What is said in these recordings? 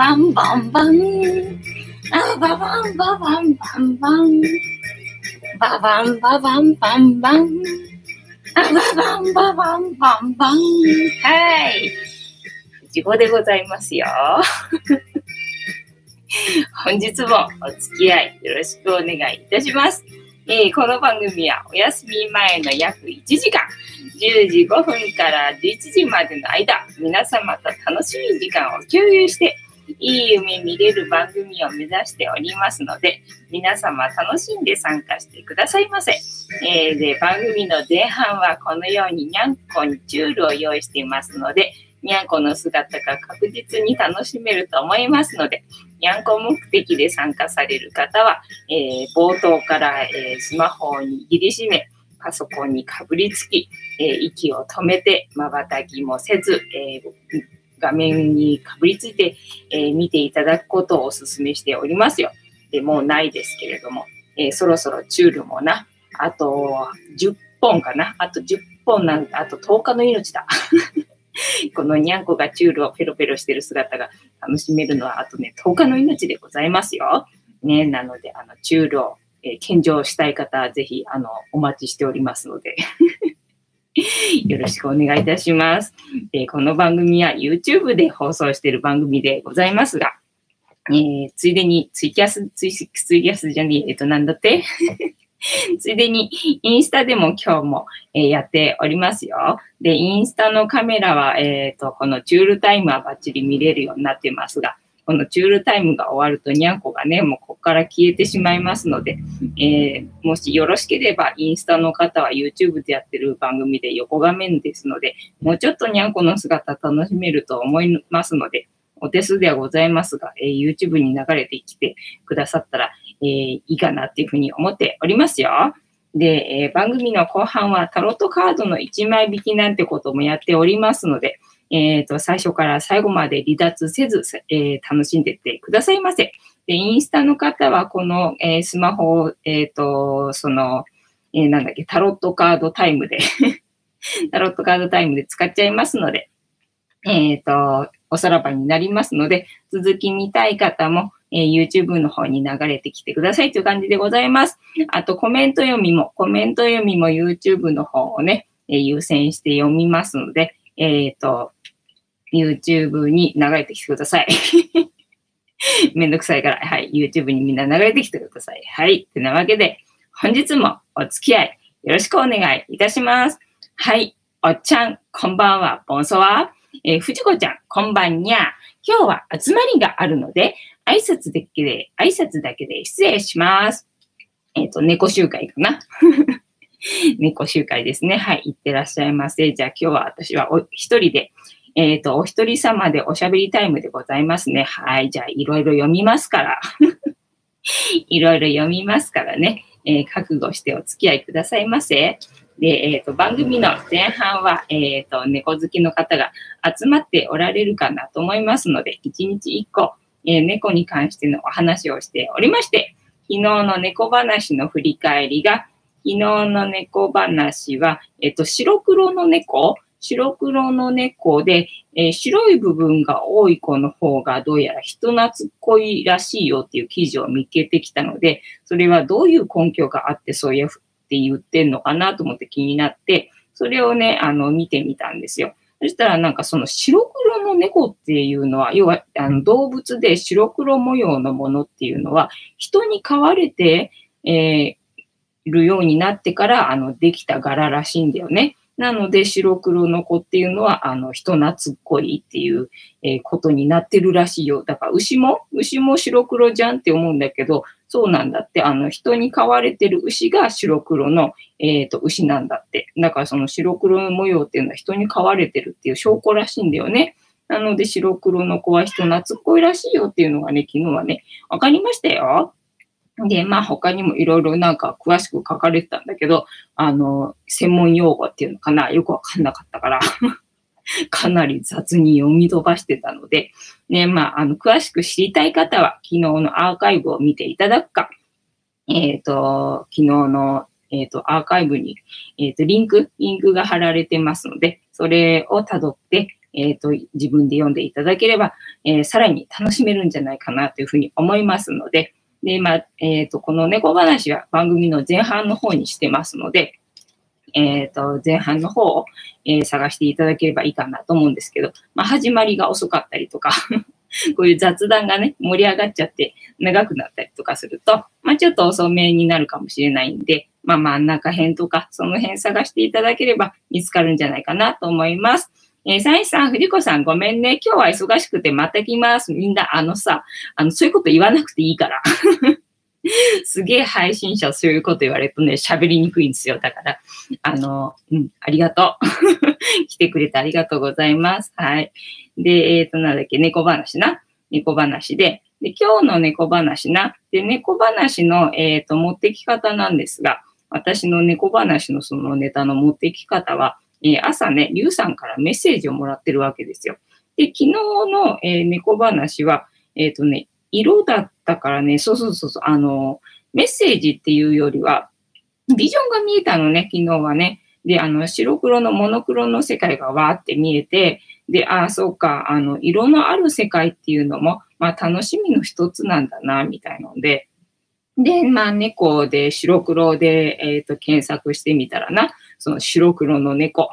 バンバンバンババンババンバンバンババンババンバンバンババンババンバンバン。はい。いちごでございますよ。本日もお付き合いよろしくお願いいたします。この番組はお休み前の約1時間、10時5分から11時までの間、皆様と楽しい時間を共有して、いい夢見れる番組を目指しておりますので、皆様楽しんで参加してくださいませ。で、番組の前半はこのようににゃんこにチュールを用意していますので、にゃんこの姿が確実に楽しめると思いますので、にゃんこ目的で参加される方は、冒頭から、スマホを握りしめ、パソコンにかぶりつき、息を止めて瞬きもせず、画面にかぶりついて、見ていただくことをお勧めしておりますよ。もうないですけれども、そろそろチュールもな、あと10本かな、あと10本なんて、あと10日の命だ。このにゃんこがチュールをペロペロしてる姿が楽しめるのはあとね、10日の命でございますよ。ね、なのでチュールを、献上したい方はぜひお待ちしておりますのでよろしくお願いいたします。この番組は YouTube で放送している番組でございますが、ついでにツイキャスじゃねえ、なんだってついでにインスタでも今日も、やっておりますよ。で、インスタのカメラは、このチュールタイムはバッチリ見れるようになってますが、このチュールタイムが終わるとにゃんこがね、もうここから消えてしまいますので、もしよろしければインスタの方は YouTube でやってる番組で横画面ですので、もうちょっとにゃんこの姿楽しめると思いますので、お手数ではございますが、YouTube に流れてきてくださったら、いいかなっていうふうに思っておりますよ。で、番組の後半はタロットカードの1枚引きなんてこともやっておりますので、最初から最後まで離脱せず、楽しんでってくださいませ。で、インスタの方はこの、スマホを、タロットカードタイムで使っちゃいますので、おさらばになりますので、続き見たい方も、YouTube の方に流れてきてくださいという感じでございます。あとコメント読みも YouTube の方をね、優先して読みますので、YouTube に流れてきてください。めんどくさいから、はい、YouTube にみんな流れてきてください。はい、てなわけで、本日もお付き合いよろしくお願いいたします。はい、おっちゃん、こんばんは、ボンソワ。藤子ちゃん、こんばんにゃ。今日は集まりがあるので、挨拶だけで失礼します。猫集会かな。猫集会ですね。はい、行ってらっしゃいませ。じゃあ今日は私は一人で、お一人様でおしゃべりタイムでございますね。はい、じゃあいろいろ読みますから。いろいろ読みますからね、覚悟してお付き合いくださいませ。で、番組の前半は、猫好きの方が集まっておられるかなと思いますので、1日1個、猫に関してのお話をしておりまして、昨日の猫話の振り返りが、昨日の猫話は、白黒の猫で、白い部分が多い子の方がどうやら人懐っこいらしいよっていう記事を見つけてきたので、それはどういう根拠があってそういうって言ってんのかなと思って気になって、それをね、見てみたんですよ。そしたらなんかその白黒の猫っていうのは、要は動物で白黒模様のものっていうのは、人に飼われて、るようになってからできた柄らしいんだよね。なので白黒の子っていうのは人懐っこいっていう、ことになってるらしいよ。だから牛も白黒じゃんって思うんだけど、そうなんだって。人に飼われてる牛が白黒の、牛なんだって。だからその白黒の模様っていうのは人に飼われてるっていう証拠らしいんだよね。なので白黒の子は人懐っこいらしいよっていうのがね、昨日はね、わかりましたよ。で、まあ他にもいろいろなんか詳しく書かれてたんだけど、専門用語っていうのかな、よくわかんなかったから、かなり雑に読み飛ばしてたので、ね、まあ詳しく知りたい方は昨日のアーカイブを見ていただくか、昨日の、アーカイブに、リンクが貼られてますので、それをたどって、自分で読んでいただければ、さらに楽しめるんじゃないかなというふうに思いますので、で、まあ、この猫話は番組の前半の方にしてますので、前半の方を、探していただければいいかなと思うんですけど、まあ、始まりが遅かったりとか、こういう雑談がね、盛り上がっちゃって長くなったりとかすると、まあ、ちょっと遅めになるかもしれないんで、まあ、真ん中辺とか、その辺探していただければ見つかるんじゃないかなと思います。サインさん、藤子さん、ごめんね。今日は忙しくてまた来ます。みんな、そういうこと言わなくていいから。すげえ配信者そういうこと言われるとね、喋りにくいんですよ。だから、ありがとう。来てくれてありがとうございます。はい。で、なんだっけ、猫話な。猫話で。で、今日の猫話な。で、猫話の、持ってき方なんですが、私の猫話のそのネタの持ってき方は、朝ね、リュウさんからメッセージをもらってるわけですよ。で、昨日の、猫話は、ね、色だったからね、そう、メッセージっていうよりは、ビジョンが見えたのね、昨日はね。で、白黒のモノクロの世界がわーって見えて、で、ああ、そうか、色のある世界っていうのも、まあ、楽しみの一つなんだな、みたいので。で、まあ、猫で白黒で、検索してみたらな、その白黒の猫。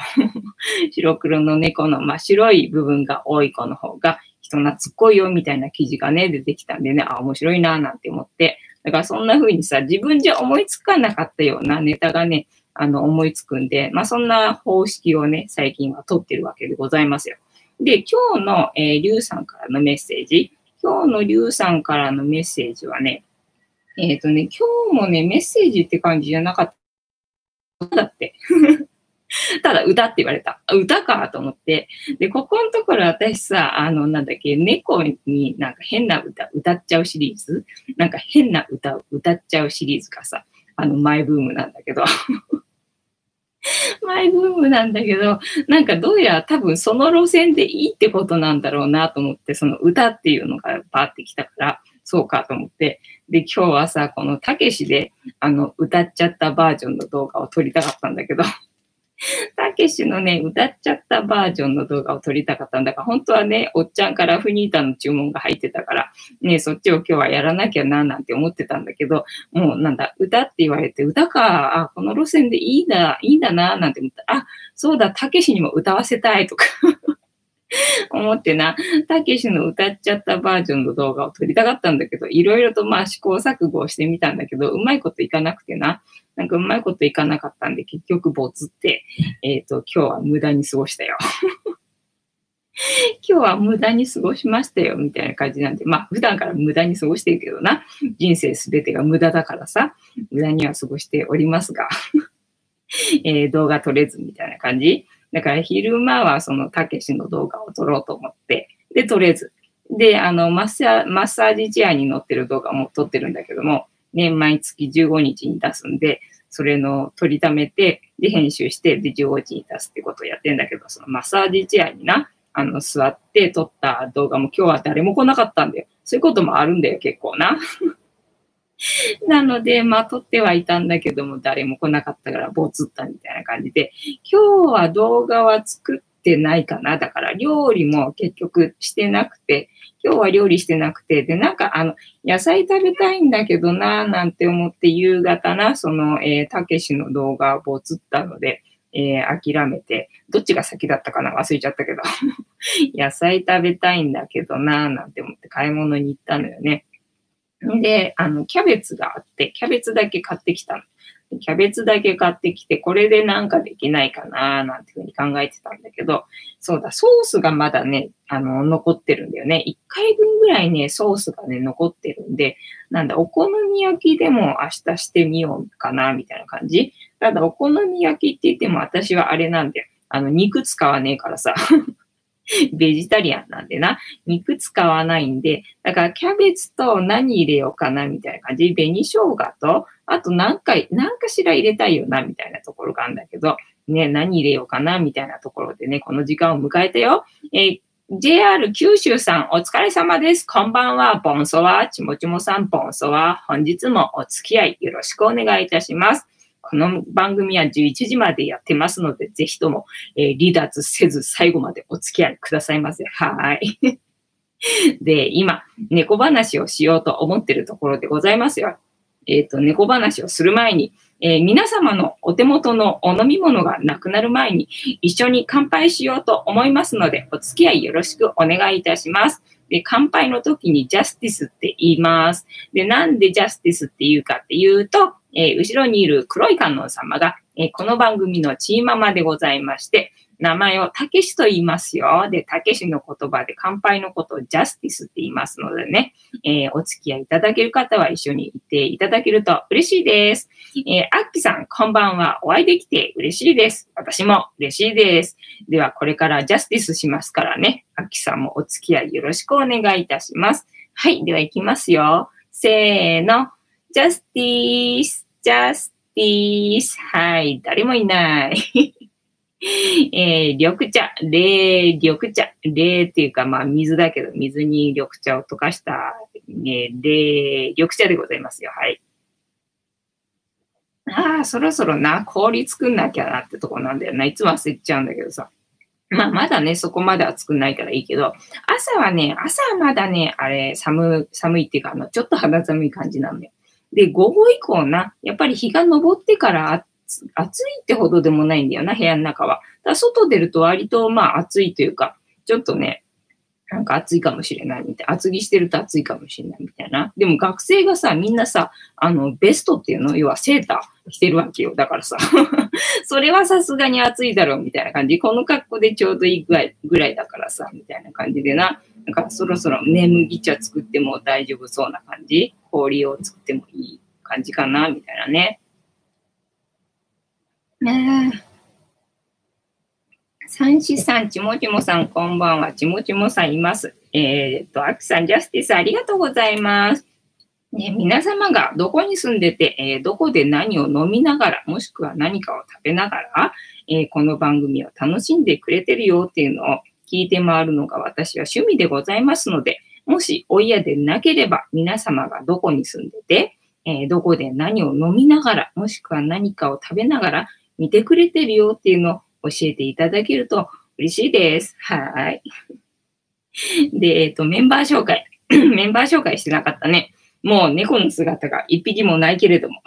白黒の猫の真っ白い部分が多い子の方が人懐っこいよみたいな記事がね、出てきたんでね、あ、面白いな、なんて思って。だからそんな風にさ、自分じゃ思いつかなかったようなネタがね、思いつくんで、まあそんな方式をね、最近は取ってるわけでございますよ。で、今日の、リュウさんからのメッセージ。今日のリュウさんからのメッセージはね、今日もね、メッセージって感じじゃなかった。だって。ただ歌って言われた。歌かと思って。で、ここのところ私さ、なんだっけ、猫になんか変な歌歌っちゃうシリーズなんか変な歌を歌っちゃうシリーズがさ、マイブームなんだけど。マイブームなんだけど、なんかどうやら多分その路線でいいってことなんだろうなと思って、その歌っていうのがバーってきたから、そうかと思って。で、今日はさ、このたけしで、歌っちゃったバージョンの動画を撮りたかったんだけど、たけしのね、歌っちゃったバージョンの動画を撮りたかったんだから、本当はね、おっちゃんからフニータの注文が入ってたから、ね、そっちを今日はやらなきゃな、なんて思ってたんだけど、もうなんだ、歌って言われて、歌か、あ、この路線でいいんだな、なんて思った。あ、そうだ、たけしにも歌わせたいとか。思ってな、たけしの歌っちゃったバージョンの動画を撮りたかったんだけど、いろいろとまあ試行錯誤をしてみたんだけど、うまいこといかなくてな、なんかうまいこといかなかったんで、結局ボツって、今日は無駄に過ごしたよ。今日は無駄に過ごしましたよ、みたいな感じなんで、まあ普段から無駄に過ごしてるけどな、人生すべてが無駄だからさ、無駄には過ごしておりますが、動画撮れずみたいな感じ。だから昼間はそのたけしの動画を撮ろうと思って、で、撮れず。で、マッサージチェアに乗ってる動画も撮ってるんだけども、ね、毎月15日に出すんで、それの撮りためて、で、編集して、で、15日に出すってことをやってんだけど、そのマッサージチェアにな、座って撮った動画も今日は誰も来なかったんだよ。そういうこともあるんだよ、結構な。なので、まあ、撮ってはいたんだけども、誰も来なかったから、ボツったみたいな感じで、今日は動画は作ってないかな。だから、料理も結局してなくて、今日は料理してなくて、で、なんか、野菜食べたいんだけどな、なんて思って、夕方な、その、たけしの動画をボツったので、諦めて、どっちが先だったかな忘れちゃったけど、野菜食べたいんだけどな、なんて思って買い物に行ったのよね。で、キャベツがあって、キャベツだけ買ってきたの。キャベツだけ買ってきて、これでなんかできないかなーなんていうふうに考えてたんだけど、そうだ、ソースがまだね、残ってるんだよね。1回分ぐらいね、ソースがね、残ってるんで、なんだ、お好み焼きでも明日してみようかな、みたいな感じ。ただ、お好み焼きって言っても私はあれなんだよ。肉使わねえからさ。ベジタリアンなんでな。肉使わないんで。だからキャベツと何入れようかなみたいな感じ。紅生姜と、あと何かしら入れたいよなみたいなところがあるんだけど、ね、何入れようかなみたいなところでね、この時間を迎えたよ。JR 九州さん、お疲れ様です。こんばんは、ボンソワ、ちもちもさん、ボンソワ。本日もお付き合いよろしくお願いいたします。この番組は11時までやってますので、ぜひとも、離脱せず最後までお付き合いくださいませ。はい。で、今、猫話をしようと思っているところでございますよ。猫話をする前に、皆様のお手元のお飲み物がなくなる前に一緒に乾杯しようと思いますので、お付き合いよろしくお願いいたします。で、乾杯の時にジャスティスって言います。で、なんでジャスティスって言うかっていうと、後ろにいる黒い観音様が、この番組のチーママでございまして、名前をたけしと言いますよ。で、たけしの言葉で乾杯のことをジャスティスって言いますのでね、お付き合いいただける方は一緒にいていただけると嬉しいです。あっきさん、こんばんは。お会いできて嬉しいです。私も嬉しいです。では、これからジャスティスしますからね。あっきさんもお付き合いよろしくお願いいたします。はい、では行きますよ。せーの。ジャスティス、ジャスティス。はい、誰もいない。緑茶、緑茶、っていうか、まあ水だけど、水に緑茶を溶かした、緑茶でございますよ。はい。ああ、そろそろな、氷作んなきゃなってとこなんだよな。いつも焦っちゃうんだけどさ。まあまだね、そこまでは作んないからいいけど、朝はまだね、あれ、寒いっていうか、ちょっと肌寒い感じなんだよ。で、午後以降な、やっぱり日が昇ってから暑いってほどでもないんだよな、部屋の中は。だから外出ると割とまあ暑いというか、ちょっとね、なんか暑いかもしれないみたいな。厚着してると暑いかもしれないみたいな。でも学生がさ、みんなさ、ベストっていうの、要はセーター着てるわけよ。だからさ、それはさすがに暑いだろうみたいな感じ。この格好でちょうどいいぐらいだからさ、みたいな感じでな。だからそろそろね、麦茶作っても大丈夫そうな感じ。氷を作ってもいい感じかな、みたいなね。三枝さん、ちもちもさん、こんばんは。ちもちもさんいます。あきさん、ジャスティスありがとうございます。皆様がどこに住んでて、どこで何を飲みながら、もしくは何かを食べながら、この番組を楽しんでくれてるよっていうのを聞いて回るのが私は趣味でございますので、もしお嫌でなければ、皆様がどこに住んでて、どこで何を飲みながら、もしくは何かを食べながら、見てくれてるよっていうのを教えていただけると嬉しいです。はい。で、メンバー紹介。メンバー紹介してなかったね。もう猫の姿が一匹もないけれども。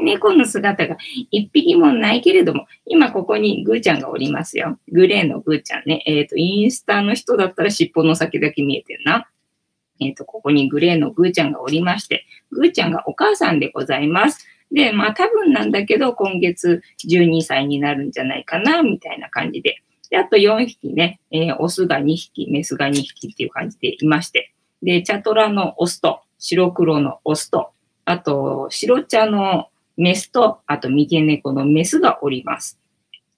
猫の姿が一匹もないけれども、今ここにグーちゃんがおりますよ。グレーのグーちゃんね。インスタの人だったら尻尾の先だけ見えてるな。ここにグレーのグーちゃんがおりまして、グーちゃんがお母さんでございます。で、まあ多分なんだけど、今月12歳になるんじゃないかな、みたいな感じで。で、あと4匹ね、オスが2匹、メスが2匹っていう感じでいまして。で、茶トラのオスと、白黒のオスと、あと、白茶のメスと、あと、三毛猫のメスがおります。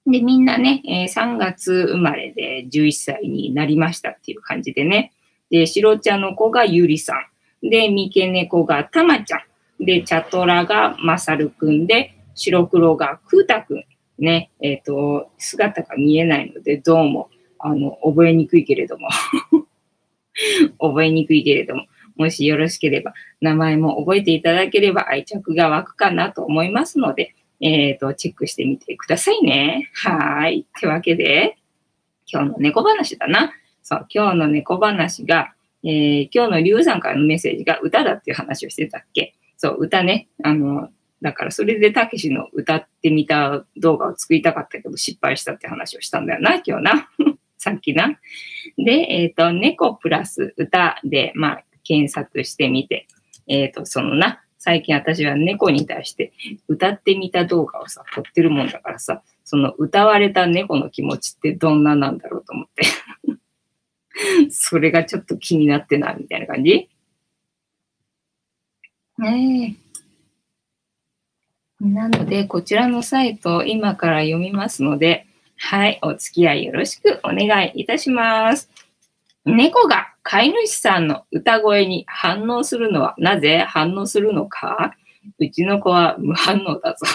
で、みんなね、3月生まれで11歳になりましたっていう感じでね。で、白茶の子がゆりさん。で、三毛猫がたまちゃん。で、チャトラがマサルくんで、白黒がクータくん。ね、姿が見えないので、どうも、覚えにくいけれども。覚えにくいけれども、もしよろしければ、名前も覚えていただければ愛着が湧くかなと思いますので、チェックしてみてくださいね。はい。ってわけで、今日の猫話だな。そう、今日の猫話が、今日のリュウさんからのメッセージが歌だっていう話をしてたっけ？そう、歌ね。だからそれでたけしの歌ってみた動画を作りたかったけど失敗したって話をしたんだよな、今日な。さっきな。で、猫プラス歌で、まあ、検索してみて、そのな、最近私は猫に対して歌ってみた動画をさ、撮ってるもんだからさ、その歌われた猫の気持ちってどんななんだろうと思って。それがちょっと気になってな、みたいな感じ。なので、こちらのサイトを今から読みますので、はい、お付き合いよろしくお願いいたします。猫が飼い主さんの歌声に反応するのはなぜ反応するのか？うちの子は無反応だぞ。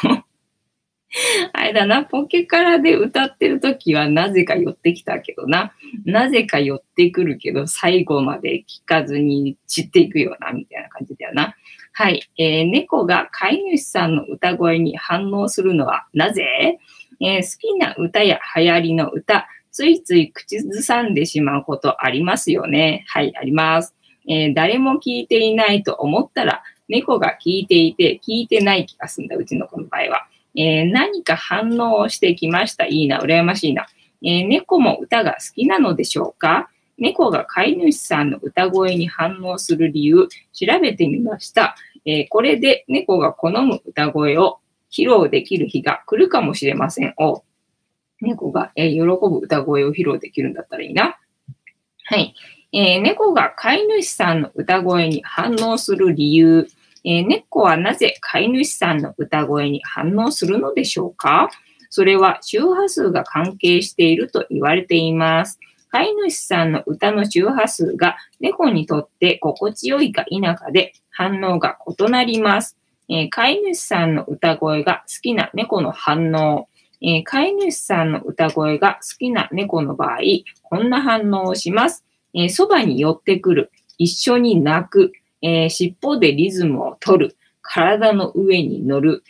あれだな、ポケカラで歌ってるときはなぜか寄ってきたけどな。なぜか寄ってくるけど、最後まで聞かずに散っていくような、みたいな感じだよな。はい。猫が飼い主さんの歌声に反応するのはなぜ？好きな歌や流行りの歌、ついつい口ずさんでしまうことありますよね。はい、あります。誰も聞いていないと思ったら、猫が聞いていて、聞いてない気がするんだ、うちの子の場合は。何か反応をしてきました。いいな、羨ましいな。猫も歌が好きなのでしょうか？猫が飼い主さんの歌声に反応する理由、調べてみました。これで猫が好む歌声を披露できる日が来るかもしれません。猫が、喜ぶ歌声を披露できるんだったらいいな。はい。猫が飼い主さんの歌声に反応する理由、猫はなぜ飼い主さんの歌声に反応するのでしょうか？それは周波数が関係していると言われています。飼い主さんの歌の周波数が猫にとって心地よいか否かで反応が異なります。飼い主さんの歌声が好きな猫の反応、飼い主さんの歌声が好きな猫の場合、こんな反応をします。そばに寄ってくる、一緒に泣く、尻尾でリズムを取る、体の上に乗る、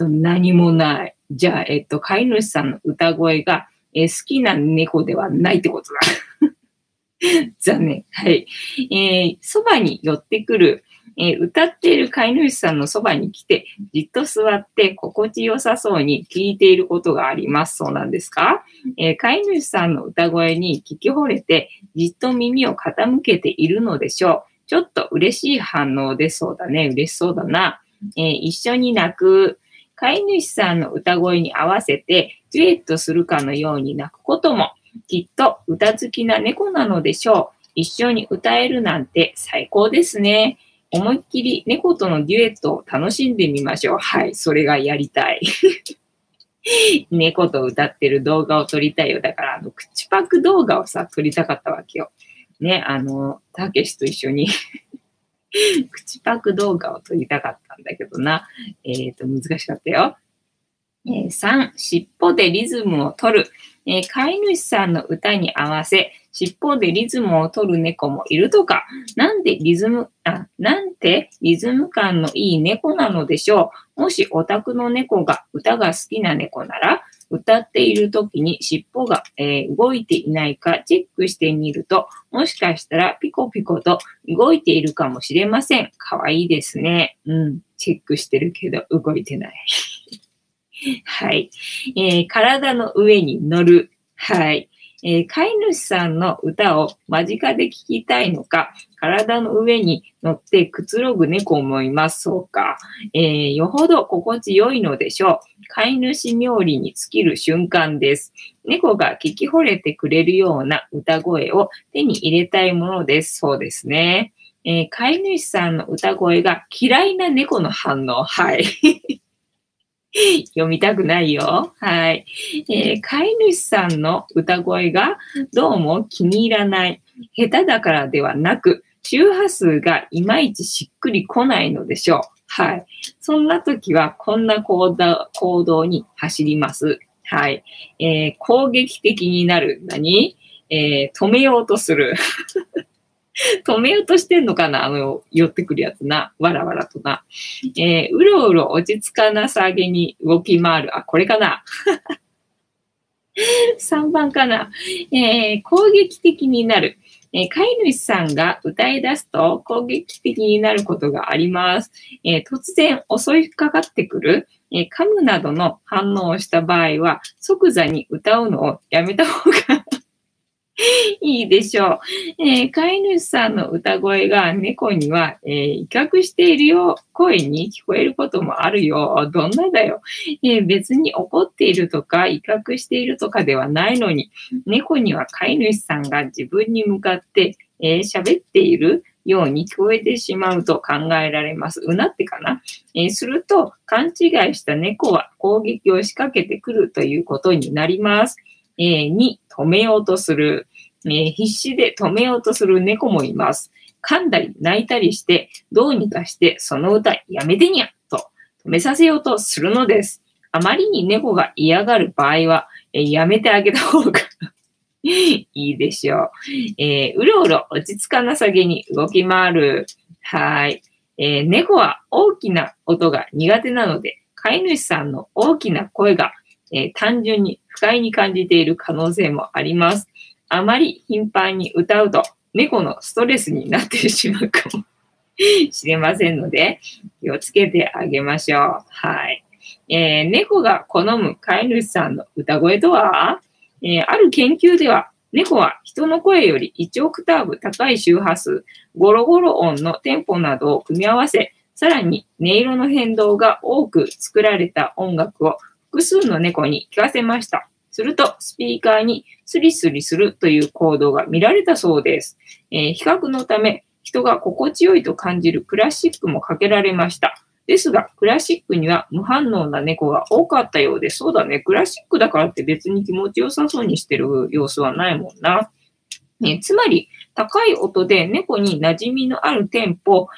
何もない。じゃあ、飼い主さんの歌声が、好きな猫ではないってことだ。残念。はい。そばに寄ってくる、歌っている飼い主さんのそばに来て、じっと座って心地よさそうに聞いていることがあります。そうなんですか？飼い主さんの歌声に聞き惚れて、じっと耳を傾けているのでしょう。ちょっと嬉しい反応でそうだね。嬉しそうだな。一緒に泣く。飼い主さんの歌声に合わせて、デュエットするかのように泣くことも、きっと歌好きな猫なのでしょう。一緒に歌えるなんて最高ですね。思いっきり猫とのデュエットを楽しんでみましょう。はい、それがやりたい。猫と歌ってる動画を撮りたいよ。だから、口パク動画をさ、撮りたかったわけよ。ね、たけしと一緒に、口パク動画を撮りたかったんだけどな。難しかったよ。3、尻尾でリズムを取る。飼い主さんの歌に合わせ、尻尾でリズムを取る猫もいるとか、なんてリズム感のいい猫なのでしょう。もしお宅の猫が歌が好きな猫なら、歌っている時に尻尾が、動いていないかチェックしてみると、もしかしたらピコピコと動いているかもしれません。かわいいですね。うん、チェックしてるけど動いてない。はい、体の上に乗る。はい。飼い主さんの歌を間近で聞きたいのか、体の上に乗ってくつろぐ猫もいます。そうか。よほど心地よいのでしょう。飼い主冥利に尽きる瞬間です。猫が聞き惚れてくれるような歌声を手に入れたいものです。そうですね。飼い主さんの歌声が嫌いな猫の反応。はい。読みたくないよ。はい。飼い主さんの歌声がどうも気に入らない。下手だからではなく、周波数がいまいちしっくりこないのでしょう。はい。そんな時はこんな行動に走ります。はい。攻撃的になる。何？止めようとする。止めようとしてんのかな、寄ってくるやつな。わらわらとな。うろうろ落ち着かなさげに動き回る。あ、これかな。3番かな。攻撃的になる。飼い主さんが歌い出すと攻撃的になることがあります。突然襲いかかってくる。噛むなどの反応をした場合は、即座に歌うのをやめた方がいいでしょう。飼い主さんの歌声が猫には、威嚇しているよう声に聞こえることもあるよ。どんなだよ。別に怒っているとか威嚇しているとかではないのに、猫には飼い主さんが自分に向かって喋っているように聞こえてしまうと考えられます。うなってかな。すると勘違いした猫は攻撃を仕掛けてくるということになります。2、止めようとする。必死で止めようとする猫もいます。噛んだり泣いたりして、どうにかしてその歌やめてにゃと止めさせようとするのです。あまりに猫が嫌がる場合は、やめてあげた方がいいでしょう。うろうろ落ち着かなさげに動き回る。はい、猫は大きな音が苦手なので、飼い主さんの大きな声が、単純に不快に感じている可能性もあります。あまり頻繁に歌うと猫のストレスになってしまうかもしれませんので、気をつけてあげましょう。はい。猫が好む飼い主さんの歌声とは、ある研究では、猫は人の声より1オクターブ高い周波数、ゴロゴロ音のテンポなどを組み合わせ、さらに音色の変動が多く作られた音楽を複数の猫に聞かせました。すると、スピーカーにスリスリするという行動が見られたそうです。比較のため、人が心地よいと感じるクラシックもかけられました。ですが、クラシックには無反応な猫が多かったようで、そうだね、クラシックだからって別に気持ちよさそうにしてる様子はないもんな。つまり、高い音で猫に馴染みのあるテンポ、音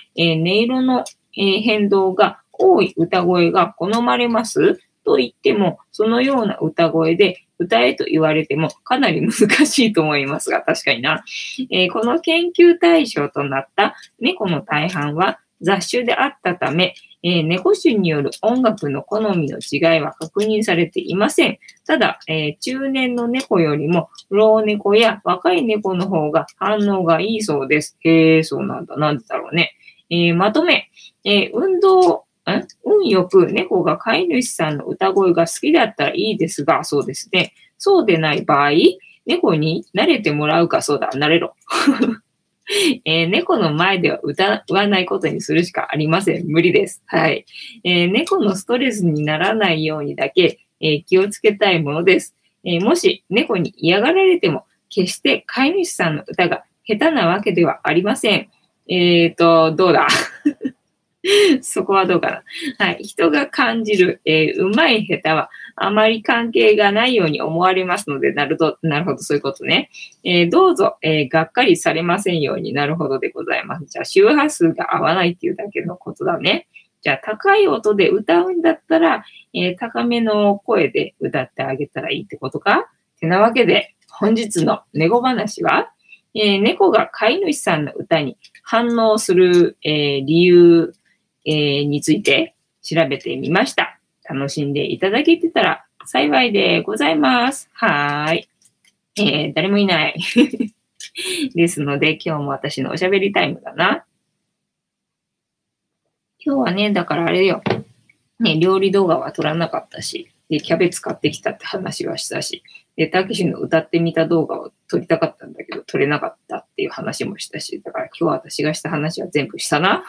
色の変動が多い歌声が好まれますと言っても、そのような歌声で歌えと言われてもかなり難しいと思いますが、確かにな。この研究対象となった猫の大半は雑種であったため、猫種による音楽の好みの違いは確認されていません。ただ、中年の猫よりも老猫や若い猫の方が反応がいいそうです。そうなんだ。なんでだろうね。まとめ、運よく猫が飼い主さんの歌声が好きだったらいいですが、そうですね。そうでない場合、猫に慣れてもらうか、そうだ、慣れろ。猫の前では歌わないことにするしかありません。無理です。はい。猫のストレスにならないようにだけ、気をつけたいものです。もし猫に嫌がられても、決して飼い主さんの歌が下手なわけではありません。どうだそこはどうかな。はい。人が感じる、うまい下手はあまり関係がないように思われますので、なるほど、そういうことね。どうぞ、がっかりされませんように。なるほどでございます。じゃあ、周波数が合わないっていうだけのことだね。じゃあ、高い音で歌うんだったら、高めの声で歌ってあげたらいいってことか。てなわけで、本日の猫話は、猫が飼い主さんの歌に反応する、理由、について調べてみました。楽しんでいただけてたら幸いでございます。はい。誰もいない。ですので、今日も私のおしゃべりタイムだな。今日はね、だからあれよ。ね、料理動画は撮らなかったし、で、キャベツ買ってきたって話はしたし、で、たけしの歌ってみた動画を撮りたかったんだけど、撮れなかったっていう話もしたし、だから今日私がした話は全部したな。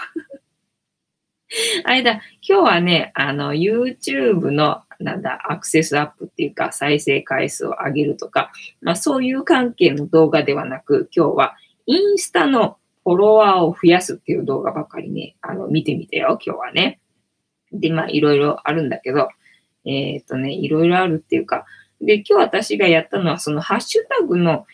あれだ、今日はね、YouTube の、アクセスアップっていうか、再生回数を上げるとか、まあそういう関係の動画ではなく、今日はインスタのフォロワーを増やすっていう動画ばかりね、見てみたよ、今日はね。で、まあいろいろあるんだけど、いろいろあるっていうか、で、今日私がやったのは、そのハッシュタグの、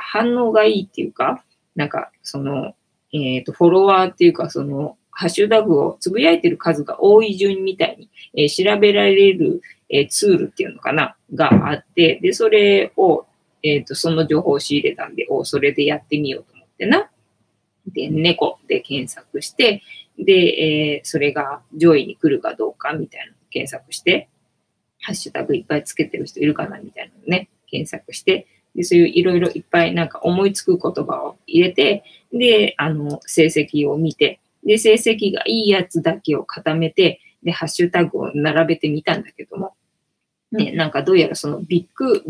反応がいいっていうか、なんか、その、フォロワーっていうか、その、ハッシュタグをつぶやいてる数が多い順みたいに、調べられる、ツールっていうのかながあって、で、それを、その情報を仕入れたんで、それでやってみようと思ってな。で、猫で検索して、で、それが上位に来るかどうかみたいなのを検索して、ハッシュタグいっぱいつけてる人いるかなみたいなのをね、検索して、で、そういういろいろいっぱいなんか思いつく言葉を入れて、で、成績を見て、で、成績がいいやつだけを固めて、で、ハッシュタグを並べてみたんだけども、ね、なんかどうやらそのビッグ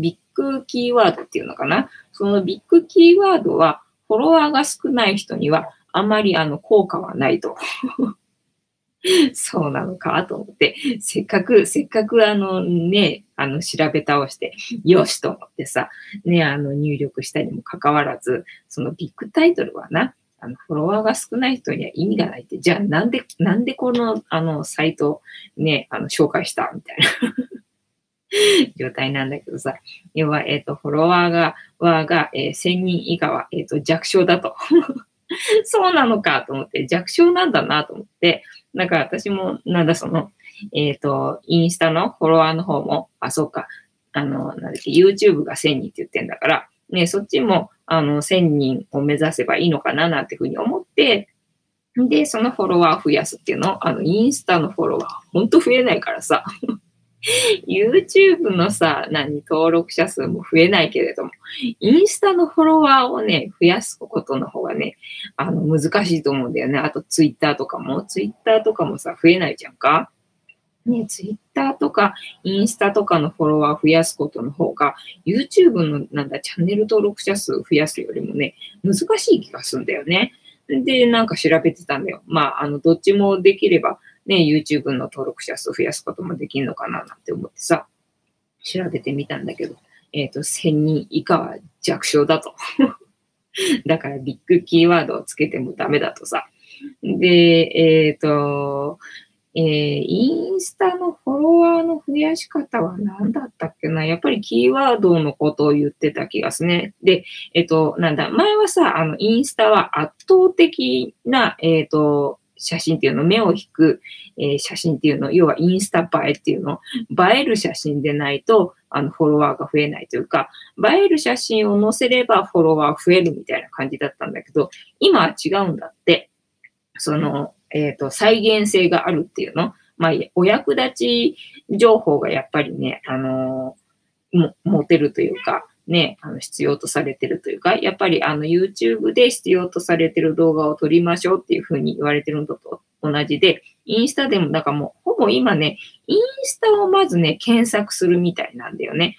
キーワードっていうのかな。そのビッグキーワードは、フォロワーが少ない人には、あまり効果はないと。そうなのかと思って、せっかく調べ倒して、よしと思ってさ、ね、入力したにもかかわらず、そのビッグタイトルはな、フォロワーが少ない人には意味がないって、じゃあなんでこの、サイトね、紹介したみたいな状態なんだけどさ、要は、フォロワーが、1000人以下は、弱小だと。そうなのかと思って、弱小なんだなと思って、なんか私も、なんだその、インスタのフォロワーの方も、あ、そうか、なんだっけ、YouTube が1000人って言ってんだから、ね、そっちも、1000人を目指せばいいのかな、なんていうふうに思って、で、そのフォロワーを増やすっていうのを、インスタのフォロワー、ほんと増えないからさ、YouTube のさ、登録者数も増えないけれども、インスタのフォロワーをね、増やすことの方がね、難しいと思うんだよね。あと、ツイッターとかもさ、増えないじゃんか。ね、ツイッターとか、インスタとかのフォロワー増やすことの方が、YouTube の、チャンネル登録者数増やすよりもね、難しい気がするんだよね。で、調べてたんだよ。まあ、どっちもできれば、ね、YouTube の登録者数増やすこともできるのかななんて思ってさ、調べてみたんだけど、1000人以下は弱小だと。だからビッグキーワードをつけてもダメだとさ。で、インスタのフォロワーの増やし方は何だったっけな？やっぱりキーワードのことを言ってた気がするね。で、前はさ、インスタは圧倒的な、写真っていうの、目を引く、写真っていうの、要はインスタ映えっていうの、映える写真でないと、フォロワーが増えないというか、映える写真を載せればフォロワー増えるみたいな感じだったんだけど、今は違うんだって。再現性があるっていうの。まあ、お役立ち情報がやっぱりね、持てるというか、ね、必要とされてるというか、やっぱりYouTube で必要とされてる動画を撮りましょうっていうふうに言われてるのと同じで、インスタでも、もう、ほぼ今ね、インスタをまずね、検索するみたいなんだよね。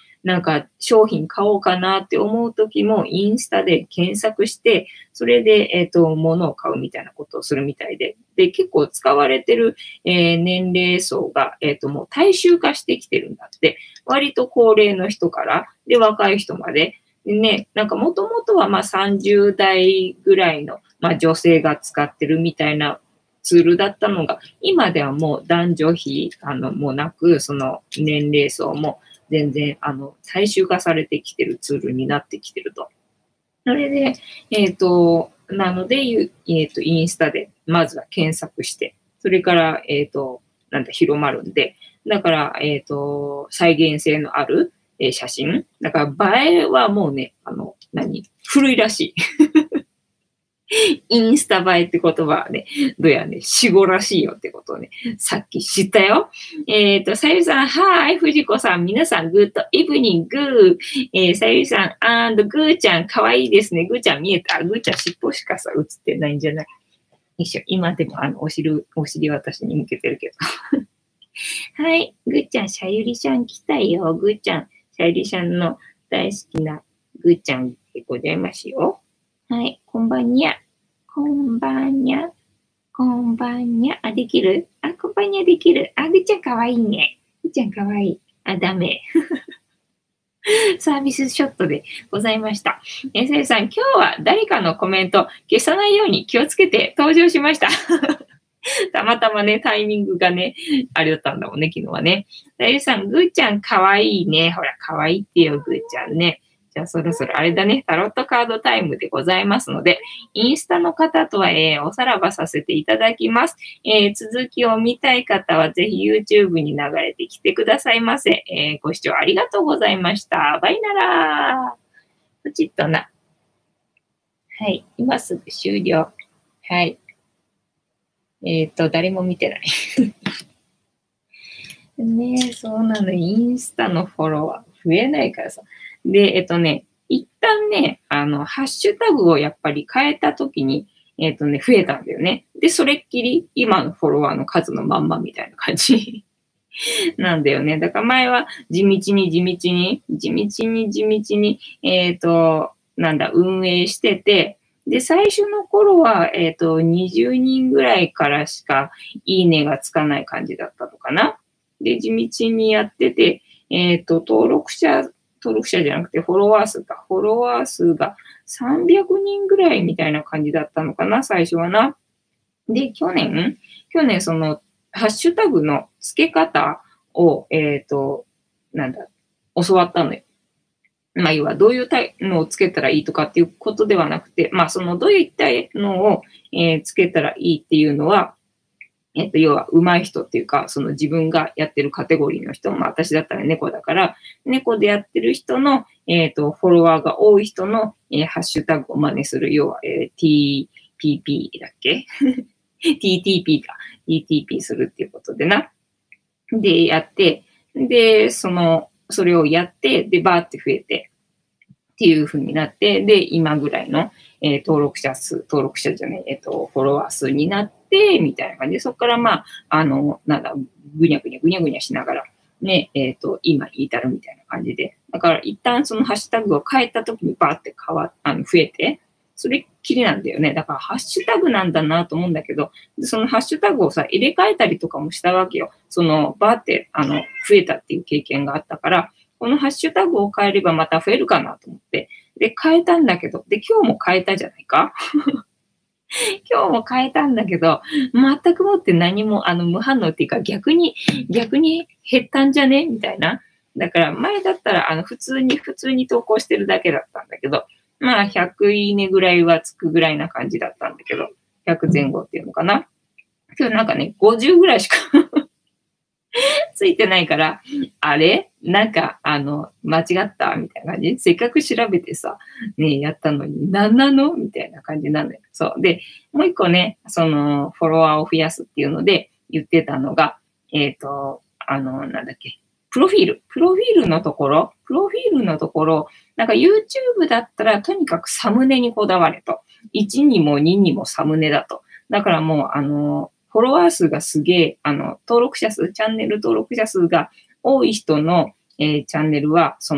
商品買おうかなって思うときも、インスタで検索して、それで、物を買うみたいなことをするみたいで。で、結構使われてる、年齢層が、もう大衆化してきてるんだって。割と高齢の人から、で、若い人まで。ね、もともとは、まあ、30代ぐらいの、まあ、女性が使ってるみたいな、ツールだったのが、今ではもう男女比、もうなく、その年齢層も全然、大衆化されてきてるツールになってきてると。それで、なので、インスタで、まずは検索して、それから、広まるんで、だから、再現性のある写真。だから、映えはもうね、古いらしい。インスタ映えって言葉はね、どうやね、死語らしいよってことをね、さっき知ったよ。さゆりさん、はーい、藤子さん、皆さん、グッドイブニング。さゆりさん、ぐーちゃん、かわいいですね。ぐーちゃん見えた。ぐーちゃん、尻尾しかさ、映ってないんじゃない？一緒。今でも、お尻私に向けてるけど。はい、ぐーちゃん、さゆりちゃん来たよ。ぐーちゃん、さゆりちゃんの大好きなぐーちゃんでございますよ。はい、こんばんにゃ。こんばんにゃ。こんばんにゃ。あ、できる？あ、こんばんにゃできる。あ、ぐーちゃんかわいいね。ぐーちゃんかわいい。あ、ダメ。サービスショットでございました。さゆりさん、今日は誰かのコメント消さないように気をつけて登場しました。たまたまね、タイミングがね、あれだったんだもんね、昨日はね。さゆりさん、ぐーちゃんかわいいね。ほら、かわいいってよ、ぐーちゃんね。じゃあそろそろあれだね、タロットカードタイムでございますので、インスタの方とは、おさらばさせていただきます。続きを見たい方はぜひ YouTube に流れてきてくださいませ。ご視聴ありがとうございました。バイナラー。ポチッとな。はい、今すぐ終了。はい。誰も見てない。ねえ、そうなの。インスタのフォロワー増えないからさ。で、一旦ね、ハッシュタグをやっぱり変えたときに、増えたんだよね。で、それっきり今のフォロワーの数のまんまみたいな感じなんだよね。だから前は地道に、運営してて、で、最初の頃は、20人ぐらいからしかいいねがつかない感じだったのかな。で、地道にやってて、登録者じゃなくてフォロワー数が300人ぐらいみたいな感じだったのかな、最初はな。で、去年そのハッシュタグの付け方を、教わったのよ。まあ、要はどういうのをつけたらいいとかっていうことではなくて、まあ、そのどういったのを、つけたらいいっていうのは、要は上手い人っていうか、その自分がやってるカテゴリーの人、まあ私だったら猫だから、猫でやってる人の、フォロワーが多い人の、ハッシュタグを真似する、要は、TPP だっけ?TTP か。TTP するっていうことでな。で、やって、で、それをやって、で、バーって増えて、っていう風になって、で、今ぐらいの、登録者じゃない、フォロワー数になって、みたいな感じで、そこからまあ、ぐにゃぐにゃぐにゃぐにゃしながら、ね、今至るみたいな感じで。だから、一旦そのハッシュタグを変えた時にバーって増えて、それっきりなんだよね。だから、ハッシュタグなんだなと思うんだけど、そのハッシュタグをさ、入れ替えたりとかもしたわけよ。バーって、増えたっていう経験があったから、このハッシュタグを変えればまた増えるかなと思って。で、変えたんだけど、で、今日も変えたじゃないか今日も変えたんだけど、全くもって何も、無反応っていうか、逆に減ったんじゃねみたいな。だから、前だったら、普通に投稿してるだけだったんだけど、まあ、100いいねぐらいはつくぐらいな感じだったんだけど、100前後っていうのかな。今日なんかね、50ぐらいしかついてないから、あれなんか、間違ったみたいな感じ。せっかく調べてさ、ね、やったのに、何なのみたいな感じなんだよ。そう。で、もう一個ね、フォロワーを増やすっていうので言ってたのが、なんだっけ、プロフィールのところ、なんか YouTube だったらとにかくサムネにこだわれと。1にも2にもサムネだと。だからもう、フォロワー数がすげえ、チャンネル登録者数が多い人の、チャンネルは、サ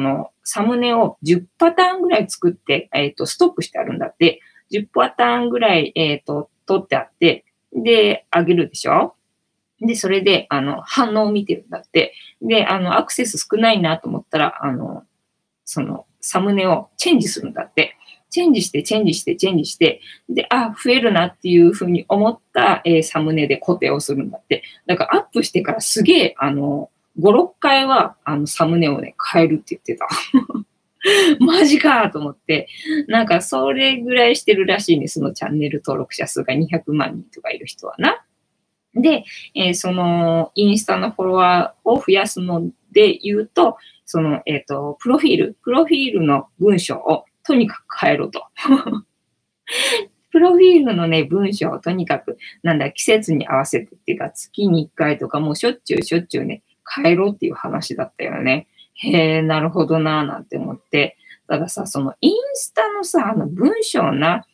ムネを10パターンぐらい作って、ストックしてあるんだって、10パターンぐらい、取ってあって、で、あげるでしょ?で、それで、反応を見てるんだって。で、アクセス少ないなと思ったら、サムネをチェンジするんだって。チェンジして、で、増えるなっていうふうに思った、サムネで固定をするんだって。だから、アップしてからすげえ、5、6回は、サムネをね、変えるって言ってた。マジかと思って。なんか、それぐらいしてるらしいね。そのチャンネル登録者数が200万人とかいる人はな。で、インスタのフォロワーを増やすので言うと、プロフィールの文章をとにかく変えろと。プロフィールのね、文章をとにかく、季節に合わせてっていうか、月に1回とか、もうしょっちゅうね、変えろっていう話だったよね。へぇ、なるほどなぁなんて思って。たださ、インスタのさ、文章な、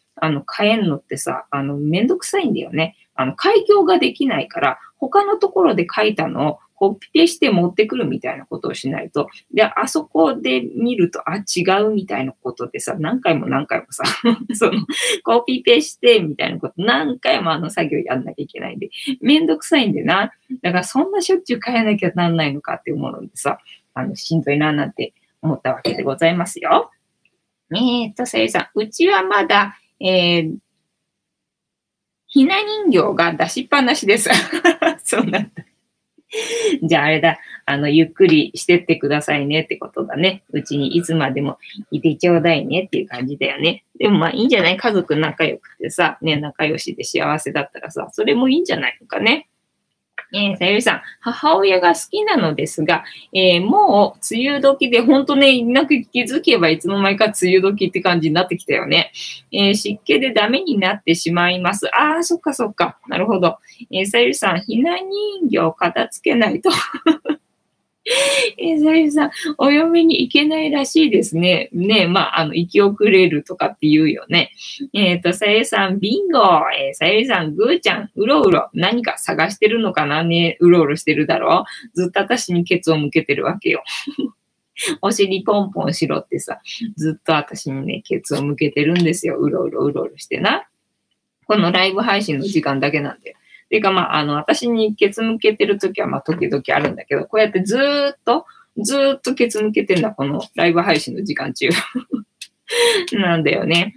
変えんのってさ、めんどくさいんだよね。開業ができないから、他のところで書いたのをコピペして持ってくるみたいなことをしないと、で、あそこで見ると、違うみたいなことでさ、何回もさ、コピペしてみたいなこと、何回も作業やんなきゃいけないんで、めんどくさいんでな。だからそんなしょっちゅう変えなきゃなんないのかって思うのでさ、しんどいななんて思ったわけでございますよ。さゆりさん、うちはまだ、ひな人形が出しっぱなしです。そうなんだ。じゃああれだ。ゆっくりしてってくださいねってことだね。うちにいつまでもいてちょうだいねっていう感じだよね。でもまあいいんじゃない？家族仲良くてさ、ね、仲良しで幸せだったらさ、それもいいんじゃないのかね。さゆりさん、母親が好きなのですが、もう梅雨時で、ほんとね、なんか気づけばいつの間にか梅雨時って感じになってきたよね。湿気でダメになってしまいます。ああ、そっかそっか。なるほど。さゆりさん、ひな人形を片付けないと。さゆりさん、お嫁に行けないらしいですね。ね、まあ、行き遅れるとかって言うよね。さゆりさん、ビンゴ。さゆりさん、ぐーちゃん、うろうろ。何か探してるのかなね、うろうろしてるだろう。ずっと私にケツを向けてるわけよ。お尻ポンポンしろってさ、ずっと私にね、ケツを向けてるんですよ。うろうろしてな。このライブ配信の時間だけなんだよ。てか、まあ、私にケツ向けてるときは、まあ、時々あるんだけど、こうやってずーっとケツ向けてんだ、このライブ配信の時間中。なんだよね。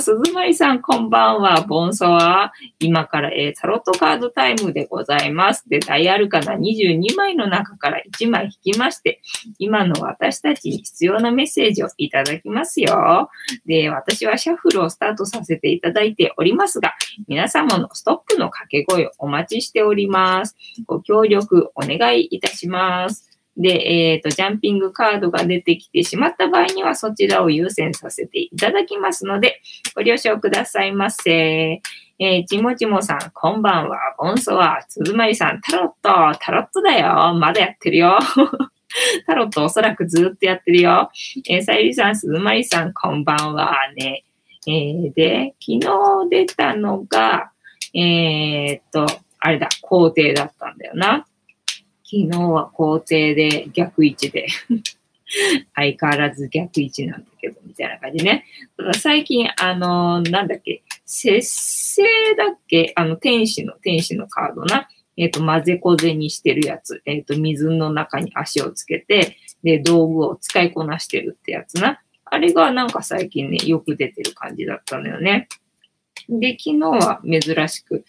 鈴舞さん、こんばんは。ボンソワ。今から、タロットカードタイムでございます。で、大アルカナ22枚の中から1枚引きまして、今の私たちに必要なメッセージをいただきますよ。で、私はシャッフルをスタートさせていただいておりますが、皆様のストップの掛け声をお待ちしております。ご協力お願いいたします。で、ジャンピングカードが出てきてしまった場合には、そちらを優先させていただきますので、ご了承くださいませ。ちもちもさん、こんばんは。ボンソワ。つづまりさん、タロットだよ。まだやってるよ。タロットおそらくずっとやってるよ。さゆりさん、すずまりさん、こんばんは。ね。で、昨日出たのが、あれだ、皇帝だったんだよな。昨日は皇帝で逆位置で、相変わらず逆位置なんだけど、みたいな感じね。ただ最近、なんだっけ、節制だっけ、天使のカードな、混ぜこぜにしてるやつ、水の中に足をつけて、で、道具を使いこなしてるってやつな。あれがなんか最近ね、よく出てる感じだったのよね。で、昨日は珍しく、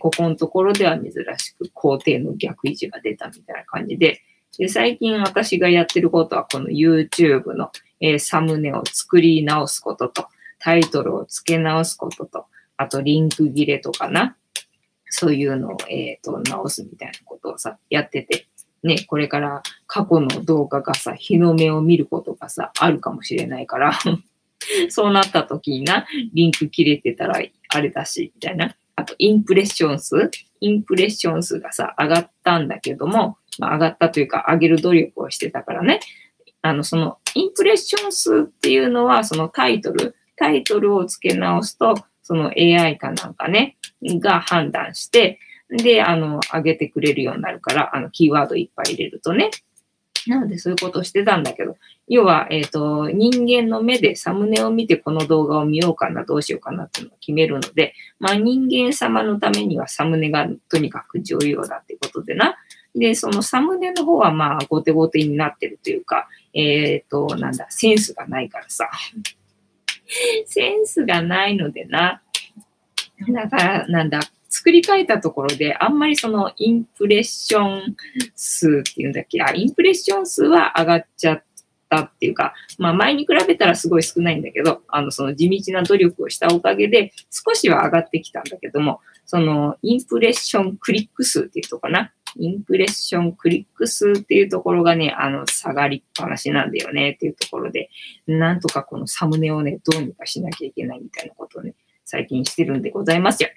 ここのところでは珍しく皇帝の逆位置が出たみたいな感じで、で最近私がやってることはこの YouTube の、サムネを作り直すことと、タイトルを付け直すことと、あとリンク切れとかな、そういうのを、直すみたいなことをさ、やってて、ね、これから過去の動画がさ、日の目を見ることがさ、あるかもしれないから、そうなった時にな、リンク切れてたらあれだし、みたいな。あと、インプレッション数がさ、上がったんだけども、まあ、上がったというか、上げる努力をしてたからね。その、インプレッション数っていうのは、そのタイトルを付け直すと、その AI かなんかね、が判断して、で、上げてくれるようになるから、キーワードいっぱい入れるとね。なので、そういうことをしてたんだけど、要は、人間の目でサムネを見てこの動画を見ようかな、どうしようかなっていうのを決めるので、まあ人間様のためにはサムネがとにかく重要だってことでな。で、そのサムネの方はまあ後手後手になってるというか、センスがないからさ。センスがないのでな。だから、なんだ。作り変えたところで、あんまりそのインプレッション数っていうんだっけ、インプレッション数は上がっちゃったっていうか、まあ前に比べたらすごい少ないんだけど、その地道な努力をしたおかげで少しは上がってきたんだけども、そのインプレッションクリック数っていうとこかな。インプレッションクリック数っていうところがね、下がりっぱなしなんだよねっていうところで、なんとかこのサムネをね、どうにかしなきゃいけないみたいなことをね、最近してるんでございますよ。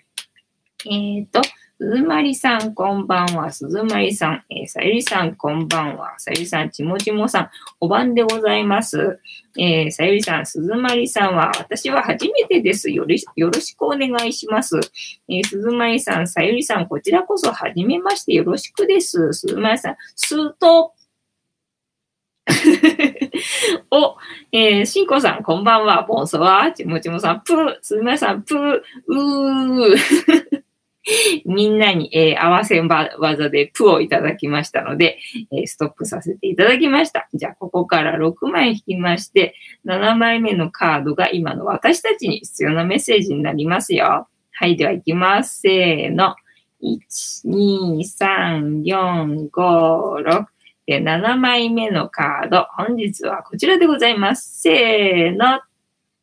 鈴まりさん、こんばんは。鈴まりさん、さゆりさん、こんばんは。さゆりさん、ちもちもさん、お晩でございます。さゆりさん、鈴まりさんは、私は初めてです。よろしくお願いします。鈴まりさん、さゆりさん、こちらこそ、はじめまして、よろしくです。鈴まりさん、しんこさん、こんばんは。ボンソワ。ちもちもさん、鈴まりさん、みんなに、合わせ技でプをいただきましたので、ストップさせていただきました。じゃあ、ここから6枚引きまして、7枚目のカードが今の私たちに必要なメッセージになりますよ。はい、では行きます。せーの。1、2、3、4、5、6。で、7枚目のカード。本日はこちらでございます。せーの。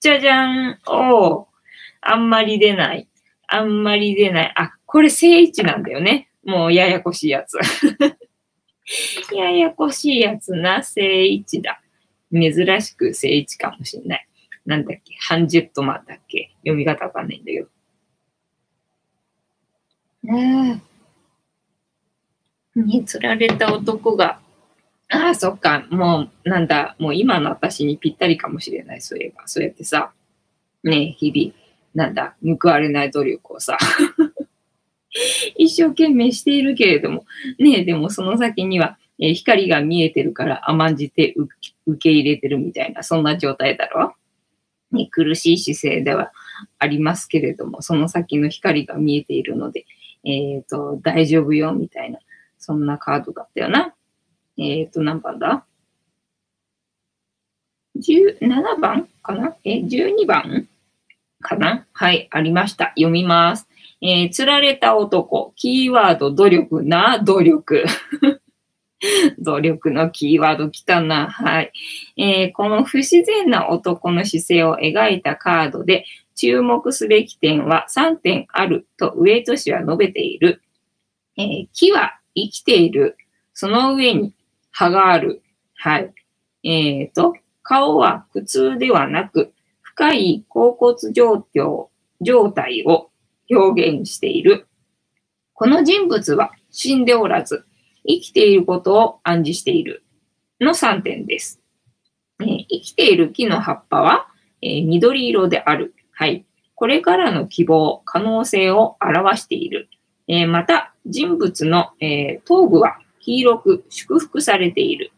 じゃじゃん。おー。あんまり出ない。あ、これ正位置なんだよね。もうややこしいやつ。ややこしいやつな、正位置だ。珍しく正位置かもしんない。なんだっけ、ハンジェットマンだっけ。読み方わかんないんだけど。に釣られた男が、そっか、もうなんだ、もう今の私にぴったりかもしれない。そういえば、そうやってさ、ね、日々。なんだ、報われない努力をさ、一生懸命しているけれども、ねえ、でもその先には、光が見えてるから甘んじて受け入れてるみたいな、そんな状態だろ、ね、苦しい姿勢ではありますけれども、その先の光が見えているので、大丈夫よ、みたいな、そんなカードだったよな。何番だ17番かな、12番かな、はい、ありました。読みます。釣られた男、キーワード、努力な、努力。努力のキーワード来たな。はい。この不自然な男の姿勢を描いたカードで、注目すべき点は3点あるとウェイト氏は述べている。木は生きている。その上に葉がある。はい。顔は苦痛ではなく、深い恍惚状態を表現している。この人物は死んでおらず、生きていることを暗示しているの3点です。生きている木の葉っぱは、緑色である。はい。これからの希望、可能性を表している。また、人物の、頭部は黄色く祝福されている。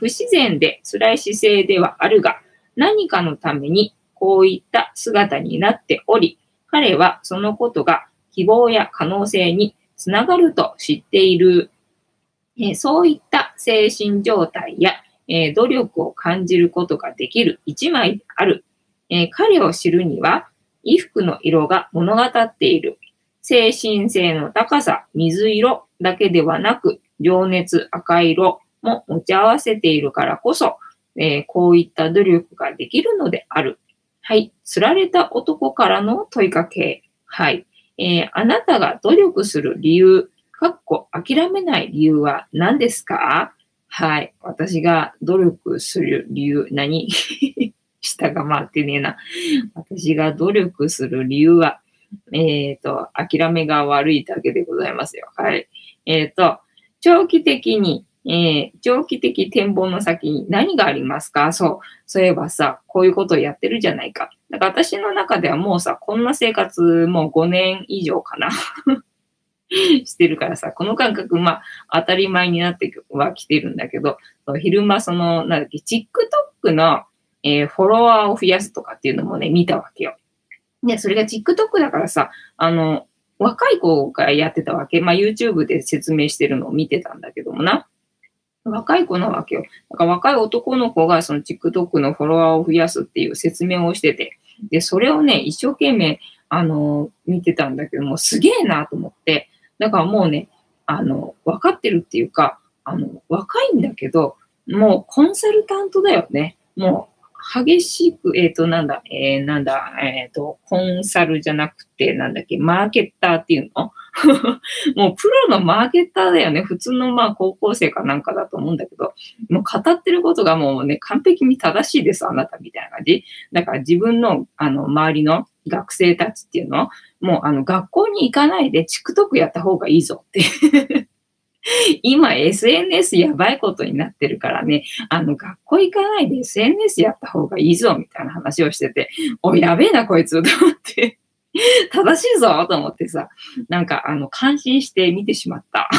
不自然で辛い姿勢ではあるが、何かのためにこういった姿になっており、彼はそのことが希望や可能性につながると知っている。そういった精神状態や努力を感じることができる一枚である。彼を知るには衣服の色が物語っている。精神性の高さ、水色だけではなく情熱、赤色も持ち合わせているからこそ、こういった努力ができるのである。はい。釣られた男からの問いかけ。はい。あなたが努力する理由、諦めない理由は何ですか？はい。私が努力する理由、何？下が回ってねえな。私が努力する理由は、諦めが悪いだけでございますよ。はい。長期的展望の先に何がありますか？そういえばさ、こういうことをやってるじゃないか。だから私の中ではもうさ、こんな生活もう5年以上かな。してるからさ、この感覚、まあ、当たり前になってはきてるんだけど、昼間、TikTok の、フォロワーを増やすとかっていうのもね、見たわけよ。で、それが TikTok だからさ、若い子がやってたわけ。まあ、YouTube で説明してるのを見てたんだけどもな。若い子なわけよ。だから若い男の子がその TikTok のフォロワーを増やすっていう説明をしてて、で、それをね、一生懸命、見てたんだけども、すげえなと思って、だからもうね、分かってるっていうか、若いんだけど、もうコンサルタントだよね。もう、激しく、コンサルじゃなくて、マーケッターっていうのもうプロのマーケッターだよね。普通のまあ高校生かなんかだと思うんだけど、もう語ってることがもうね、完璧に正しいです、あなたみたいな感じ。だから自分の、周りの学生たちっていうのを、もう学校に行かないで TikTok やった方がいいぞって。今 SNS やばいことになってるからね、学校行かないで SNS やった方がいいぞみたいな話をしてて、お、やべえなこいつと思って。正しいぞと思ってさ、感心して見てしまった。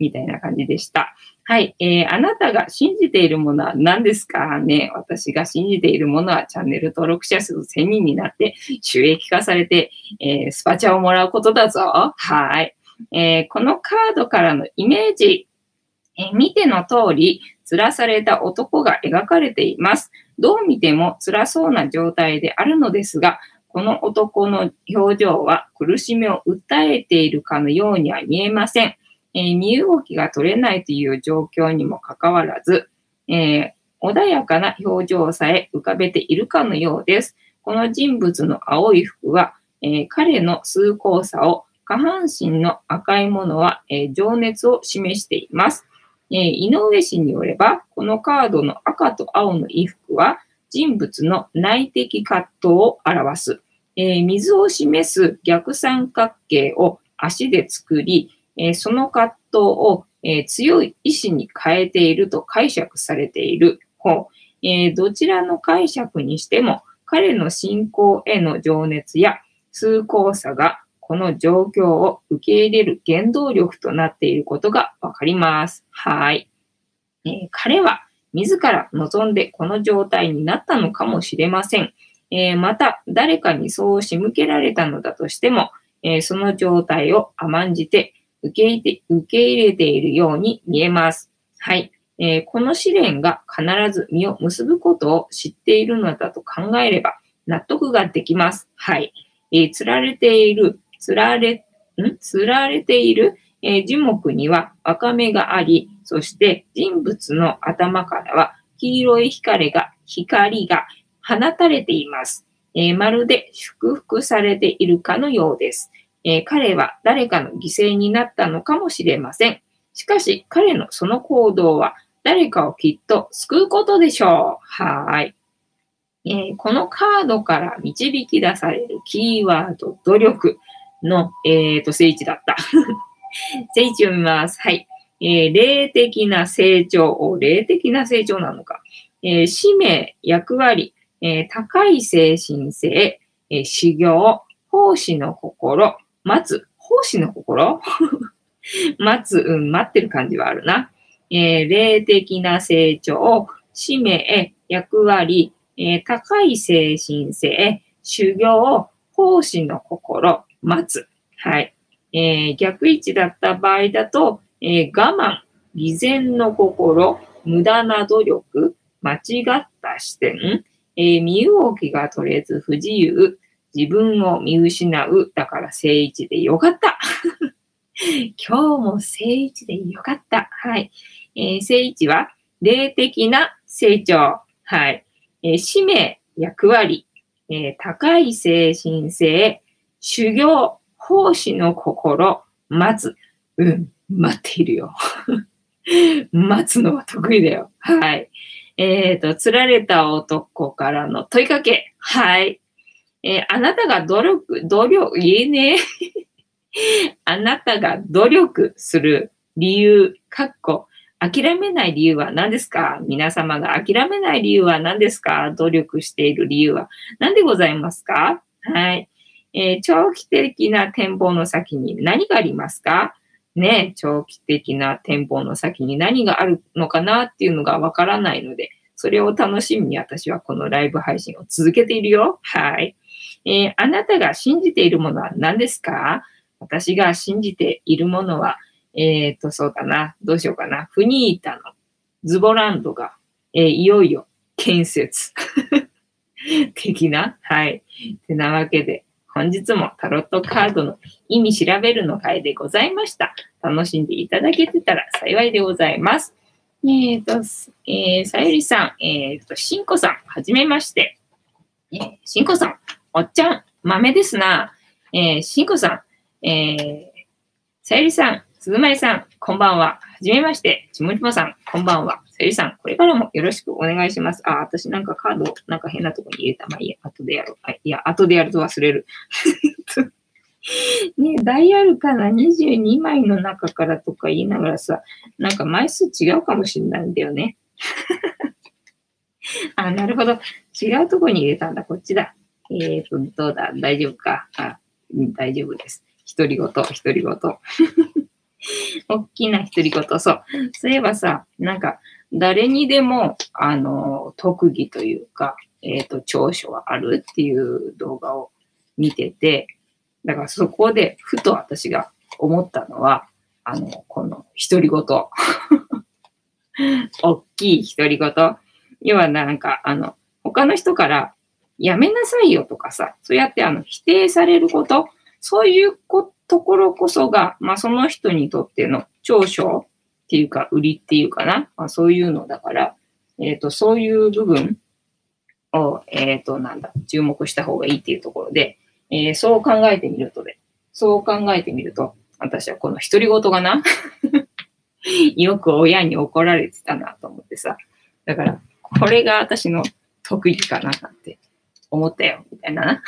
みたいな感じでした。はい、あなたが信じているものは何ですかね。私が信じているものはチャンネル登録者数1000人になって収益化されて、スパチャをもらうことだぞ。はい、このカードからのイメージ、見ての通り、釣らされた男が描かれています。どう見ても辛そうな状態であるのですが、この男の表情は苦しみを訴えているかのようには見えません。身動きが取れないという状況にもかかわらず、穏やかな表情さえ浮かべているかのようです。この人物の青い服は、彼の崇高さを、下半身の赤いものは、情熱を示しています。井上氏によれば、このカードの赤と青の衣服は、人物の内的葛藤を表す。水を示す逆三角形を足で作り、その葛藤を、強い意志に変えていると解釈されている方、どちらの解釈にしても彼の信仰への情熱や崇高さがこの状況を受け入れる原動力となっていることがわかります。はい。彼は自ら望んでこの状態になったのかもしれません。また、誰かにそう仕向けられたのだとしても、その状態を甘んじて受け入れているように見えます。はい。この試練が必ず実を結ぶことを知っているのだと考えれば納得ができます。はい。釣られている樹木には若芽があり、そして人物の頭からは黄色い光が放たれています。まるで祝福されているかのようです。彼は誰かの犠牲になったのかもしれません。しかし彼のその行動は誰かをきっと救うことでしょう。はい。このカードから導き出されるキーワード、努力の、聖地だった。聖地読みます。はい。霊的な成長なのか。使命、役割、高い精神性、修行、奉仕の心待ってる感じはあるな。霊的な成長、使命、役割、高い精神性、修行、奉仕の心、待つ。はい。逆位置だった場合だと、我慢、偽善の心、無駄な努力、間違った視点、身動きが取れず不自由、自分を見失う。だから正位置でよかった。今日も正位置でよかった。はい。正位置は、霊的な成長。はい。使命、役割、高い精神性、修行、奉仕の心、待つ。待っているよ。待つのは得意だよ。はい。釣られた男からの問いかけ。はい。あなたがあなたが努力する理由、諦めない理由は何ですか？皆様が諦めない理由は何ですか？努力している理由は何でございますか？はい。長期的な展望の先に何がありますか？ね、長期的な展望の先に何があるのかなっていうのがわからないので、それを楽しみに私はこのライブ配信を続けているよ。はい。あなたが信じているものは何ですか？私が信じているものは、そうだな。どうしようかな。フニータのズボランドが、いよいよ建設的な。はい。ってなわけで、本日もタロットカードの意味調べるの回でございました。楽しんでいただけてたら幸いでございます。さゆりさん、しんこさん、はじめまして。しんこさん、おっちゃん、豆ですな。しんこさん、さゆりさん、鈴舞さん、こんばんは。はじめまして。ちもりもさん、こんばんは。さゆりさん、これからもよろしくお願いします。あ、私なんかカード、なんか変なとこに入れた。まあいいや、後でやろう。いや、後でやると忘れる。ね、ダイヤルかな22枚の中からとか言いながらさ、なんか枚数違うかもしれないんだよね。あ、なるほど。違うとこに入れたんだ。こっちだ。どうだ？大丈夫か？あ、大丈夫です。独り言。大きな独り言。そう。そういえばさ、なんか、誰にでも、特技というか、長所はあるっていう動画を見てて、だからそこで、ふと私が思ったのは、この独り言。大きい独り言。要はなんか、他の人から、やめなさいよとかさ、そうやって否定されること、そういうところこそが、まあ、その人にとっての長所っていうか、売りっていうかな、まあ、そういうのだから、そういう部分を、注目した方がいいっていうところで、そう考えてみると、私はこの独り言がな、よく親に怒られてたなと思ってさ、だから、これが私の得意かななんて思ったよ、みたいな。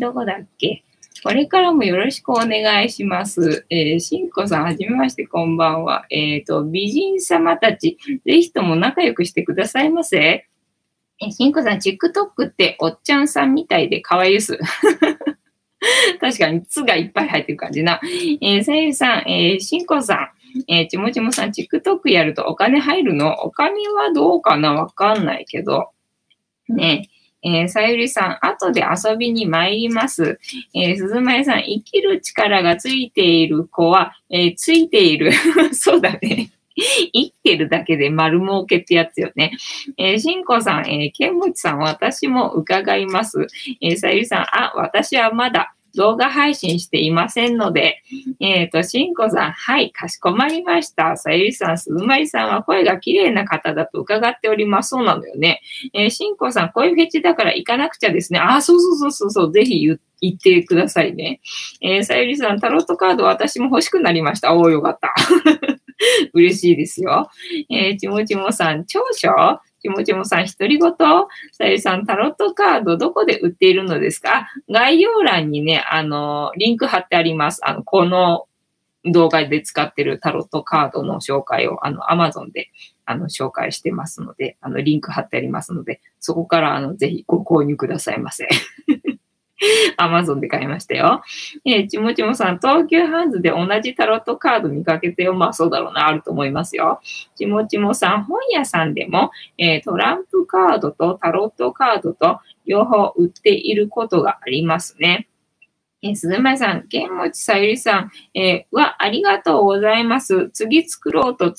どこだっけ？これからもよろしくお願いします。しんこさん、はじめまして、こんばんは。美人様たち、ぜひとも仲良くしてくださいませ。しんこさん、TikTok っておっちゃんさんみたいで可愛いです。確かに、つがいっぱい入ってる感じな。さゆりさん、しんこさん、ちもちもさん、TikTok やるとお金入るの？お金はどうかな？わかんないけど。ね。さゆりさん、後で遊びに参ります。鈴前さん、生きる力がついている子は、ついている。そうだね。生きてるだけで丸儲けってやつよね。しんこさん、けんもちさん、私も伺います。さゆりさん、私はまだ動画配信していませんので、しんこさん、はい、かしこまりました。さゆりさん、すずまりさんは声が綺麗な方だと伺っております。そうなのよね。しんこさん、こういうフェチだから行かなくちゃですね。そう、ぜひ言ってくださいね。さゆりさん、タロットカード私も欲しくなりました。よかった。嬉しいですよ。ちもちもさん、長所？ちもちもさん、独り言？さゆりさん、タロットカードどこで売っているのですか？概要欄にね、リンク貼ってあります。この動画で使ってるタロットカードの紹介を、Amazon で、紹介してますので、リンク貼ってありますので、そこから、ぜひご購入くださいませ。Amazon で買いましたよ。ちもちもさん、東急ハンズで同じタロットカード見かけてよ。そうだろうな、あると思いますよ。ちもちもさん、本屋さんでも、トランプカードとタロットカードと両方売っていることがありますね。すずまさん、けんもちさゆりさん、ありがとうございます。次作ろうと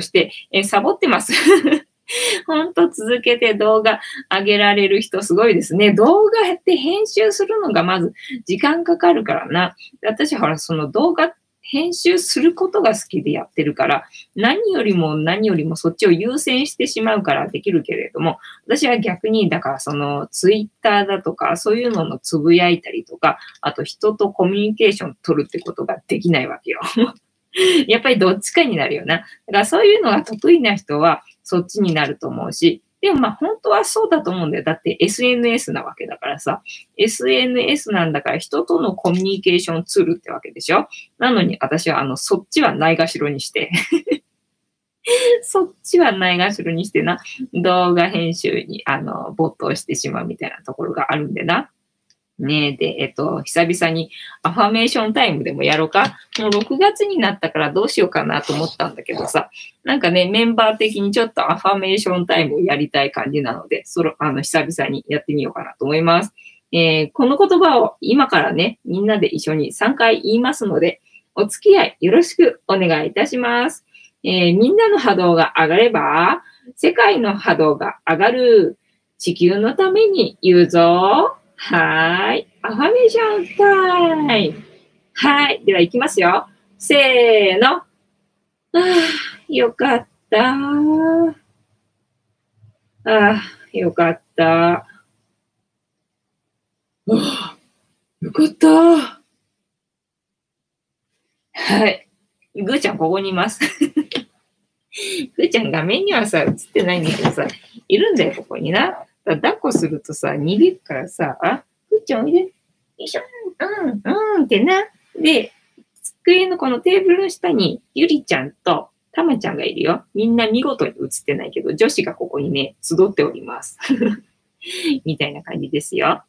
して、サボってます。ほんと続けて動画上げられる人すごいですね。動画って編集するのがまず時間かかるからな。私その動画編集することが好きでやってるから、何よりもそっちを優先してしまうからできるけれども、私は逆に、だからツイッターだとか、そういうのつぶやいたりとか、あと人とコミュニケーション取るってことができないわけよ。やっぱりどっちかになるよな。だからそういうのが得意な人は、そっちになると思うし、でも本当はそうだと思うんだよ。だって SNS なわけだからさ。SNS なんだから人とのコミュニケーションツールってわけでしょ。なのに私はそっちはないがしろにして。そっちはないがしろにしてな。動画編集に没頭してしまうみたいなところがあるんでな。ねえ、で、久々にアファメーションタイムでもやろうか。もう6月になったからどうしようかなと思ったんだけどさ。なんかね、メンバー的にちょっとアファメーションタイムをやりたい感じなので、久々にやってみようかなと思います。この言葉を今からね、みんなで一緒に3回言いますので、お付き合いよろしくお願いいたします。みんなの波動が上がれば、世界の波動が上がる。地球のために言うぞ。はい。アファメーションタイム。はい。では、行きますよ。せーの。よかった。よかった。よかった。はい。ぐーちゃん、ここにいます。ぐーちゃん、画面にはさ、映ってないんだけどさ、いるんだよ、ここにな。抱っこするとさ、逃げるからさ、ぐーちゃんおいで。よいしょ、ってな。で、机のこのテーブルの下に、ゆりちゃんとたまちゃんがいるよ。みんな見事に映ってないけど、女子がここにね、集っております。みたいな感じですよ。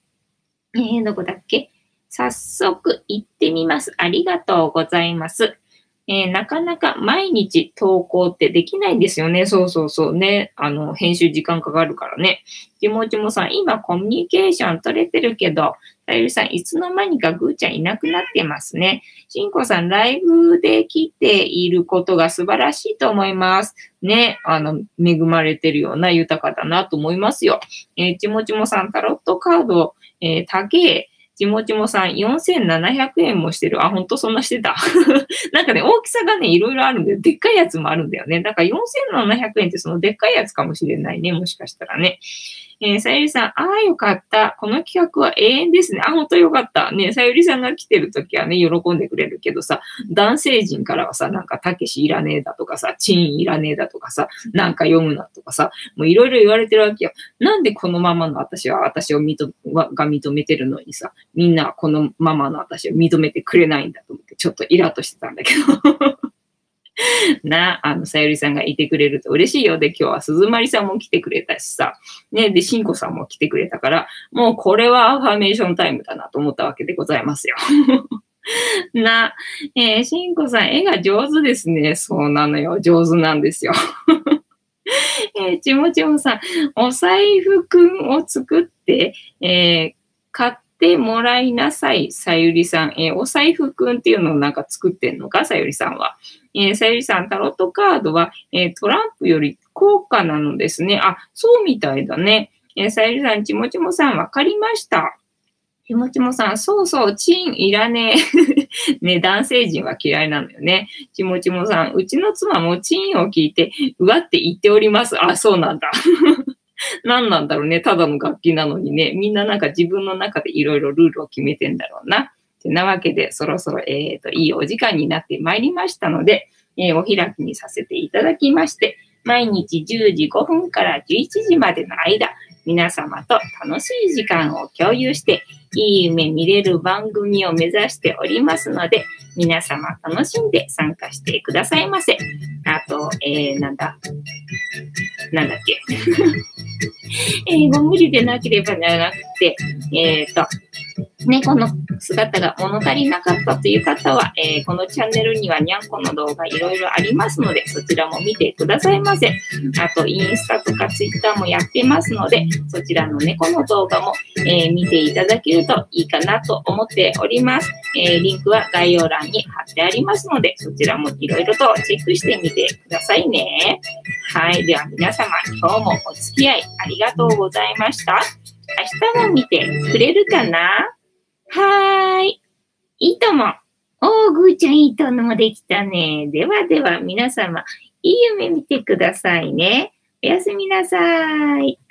どこだっけ？早速行ってみます。ありがとうございます。なかなか毎日投稿ってできないですよね。そうね。編集時間かかるからね。ちもさん、今コミュニケーション取れてるけど、さゆりさん、いつの間にかぐーちゃんいなくなってますね。しんこさん、ライブで来ていることが素晴らしいと思います。ね。恵まれてるような豊かだなと思いますよ。ちもさん、タロットカード、高え。ちもさん、4700円もしてる。ほんとそんなしてた。なんかね、大きさがね、いろいろあるんで、でっかいやつもあるんだよね。だから4700円ってそのでっかいやつかもしれないね。もしかしたらね。さゆりさん、よかった。この企画は永遠ですね。ほんとよかった。ね、さゆりさんが来てるときはね、喜んでくれるけどさ、男性陣からはさ、なんか、たけしいらねえだとかさ、チンいらねえだとかさ、なんか読むなとかさ、もういろいろ言われてるわけよ。なんでこのままの私が認めてるのにさ、みんなこのままの私を認めてくれないんだと思って、ちょっとイラッとしてたんだけど。さゆりさんがいてくれると嬉しいよ。で、今日はすずまりさんも来てくれたしさ、ね、で、しんこさんも来てくれたから、もうこれはアファメーションタイムだなと思ったわけでございますよ。しんこさん、絵が上手ですね。そうなのよ。上手なんですよ。ちもちもさん、お財布くんを作って、買ってもらいなさい。さゆりさん、お財布くんっていうのをなんか作ってんのか、さゆりさんは。さゆりさん、タロットカードは、トランプより高価なのですね。あ、そうみたいだね。さゆりさん、ちもちもさん、わかりました。ちもちもさん、そうそう、チンいらねえ。ね、男性陣は嫌いなのよね。ちもちもさん、うちの妻もチンを聞いて、うわって言っております。あ、そうなんだ。何なんだろうね。ただの楽器なのにね。みんななんか自分の中でいろいろルールを決めてんだろうな。てなわけで、そろそろ、いいお時間になってまいりましたので、お開きにさせていただきまして、毎日10時5分から11時までの間、皆様と楽しい時間を共有して、いい夢見れる番組を目指しておりますので、皆様楽しんで参加してくださいませ。あと、なんだっけ。ご無理でなければならなくて、猫の姿が物足りなかったという方は、このチャンネルにはにゃんこの動画いろいろありますので、そちらも見てくださいませ。あと、インスタとかツイッターもやってますので、そちらの猫の動画も、見ていただけるといいかなと思っております。リンクは概要欄に貼ってありますので、そちらもいろいろとチェックしてみてくださいね。はい。では皆様、今日もお付き合いありがとうございました。明日も見てくれるかな？はーい。いいとも。おー、ぐーちゃんいいともできたね。ではでは皆様、いい夢見てくださいね。おやすみなさい。